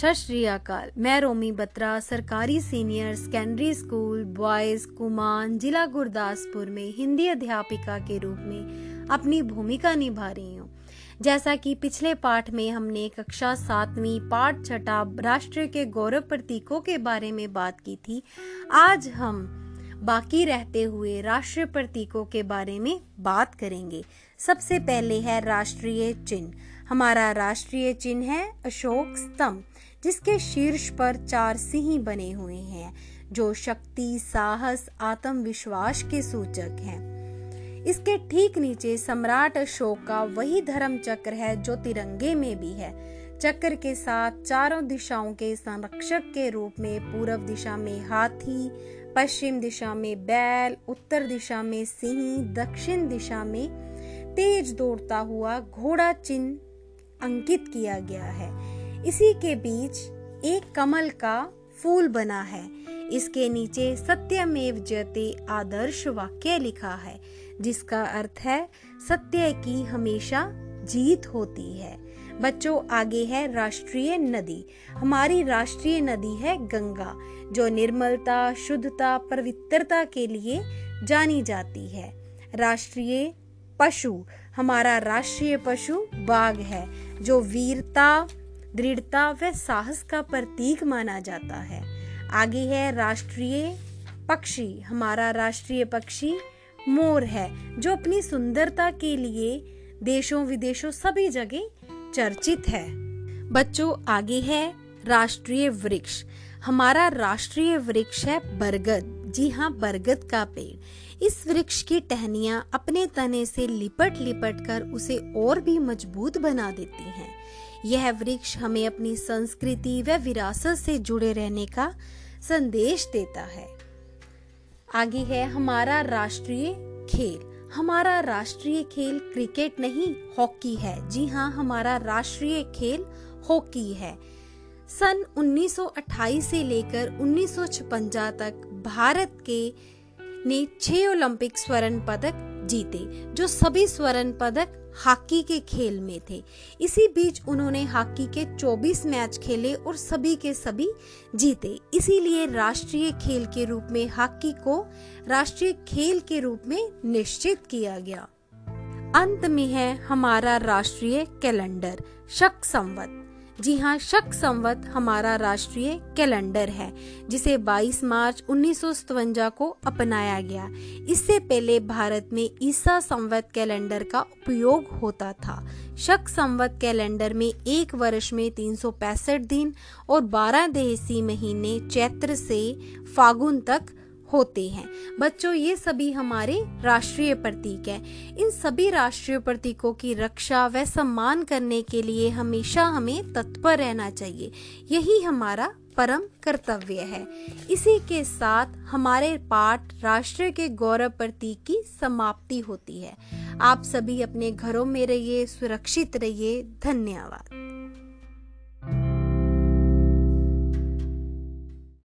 सत श्री अकाल। मैं रोमी बत्रा, सरकारी senior secondary school boys Kuman, जिला गुरदासपुर में हिंदी अध्यापिका के रूप में अपनी भूमिका निभा रही हूँ। जैसा कि पिछले पाठ में हमने कक्षा 7वीं पाठ 6 राष्ट्र के गौरव प्रतीकों के बारे में बात की थी, आज हम बाकी रहते हुए राष्ट्र प्रतीकों के बारे में बात करेंगे। सबसे पहले है राष्ट्रीय चिन्ह। हमारा राष्ट्रीय चिन्ह है अशोक स्तंभ, जिसके शीर्ष पर 4 सिंह बने हुए हैं जो शक्ति, साहस, आत्मविश्वास के सूचक हैं। इसके ठीक नीचे सम्राट अशोक का वही धर्म चक्र है जो तिरंगे में भी है। चक्र के साथ चारों दिशाओं के संरक्षक के रूप में पूर्व दिशा में हाथी, पश्चिम दिशा में बैल, उत्तर दिशा में सिंह, दक्षिण दिशा में तेज दौड़ता हुआ घोड़ा चिन्ह अंकित किया गया है। इसी के बीच एक कमल का फूल बना है। इसके नीचे सत्यमेव जयते आदर्श वाक्य लिखा है, जिसका अर्थ है सत्य की हमेशा जीत होती है। बच्चों, आगे है राष्ट्रीय नदी। हमारी राष्ट्रीय नदी है गंगा, जो निर्मलता, शुद्धता, पवित्रता के लिए जानी जाती है। राष्ट्रीय पशु। हमारा राष्ट्रीय पशु बाघ है, जो वीरता, दृढ़ता व साहस का प्रतीक माना जाता है। आगे है राष्ट्रीय पक्षी। हमारा राष्ट्रीय पक्षी मोर है, जो अपनी सुंदरता के लिए देशों विदेशों सभी जगह चर्चित है। बच्चों, आगे है राष्ट्रीय वृक्ष। हमारा राष्ट्रीय वृक्ष है बरगद। जी हाँ, बरगद का पेड़। इस वृक्ष की टहनियां अपने तने से लिपट कर उसे और भी मजबूत बना देती हैं। यह वृक्ष हमें अपनी संस्कृति व विरासत से जुड़े रहने का संदेश देता है। आगे है हमारा राष्ट्रीय खेल। हमारा राष्ट्रीय खेल क्रिकेट नहीं, हॉकी है। जी हाँ, हमारा राष्ट्रीय खेल हॉकी है। सन 1928 से लेकर 1956 तक भारत के ने 6 ओलंपिक स्वर्ण पदक जीते, जो सभी स्वर्ण पदक हॉकी के खेल में थे। इसी बीच उन्होंने हॉकी के 24 मैच खेले और सभी के सभी जीते। इसीलिए राष्ट्रीय खेल के रूप में हॉकी को राष्ट्रीय खेल के रूप में निश्चित किया गया। अंत में है हमारा राष्ट्रीय कैलेंडर शक संवत। जी हाँ, शक संवत हमारा राष्ट्रीय कैलेंडर है, जिसे 22 मार्च 1957 को अपनाया गया। इससे पहले भारत में ईसा संवत कैलेंडर का उपयोग होता था। शक संवत कैलेंडर में एक वर्ष में 365 दिन और 12 देशी महीने चैत्र से फागुन तक होते हैं। बच्चों, ये सभी हमारे राष्ट्रीय प्रतीक हैं। इन सभी राष्ट्रीय प्रतीकों की रक्षा व सम्मान करने के लिए हमेशा हमें तत्पर रहना चाहिए। यही हमारा परम कर्तव्य है। इसी के साथ हमारे पाठ राष्ट्र के गौरव प्रतीक की समाप्ति होती है। आप सभी अपने घरों में रहिए, सुरक्षित रहिए। धन्यवाद।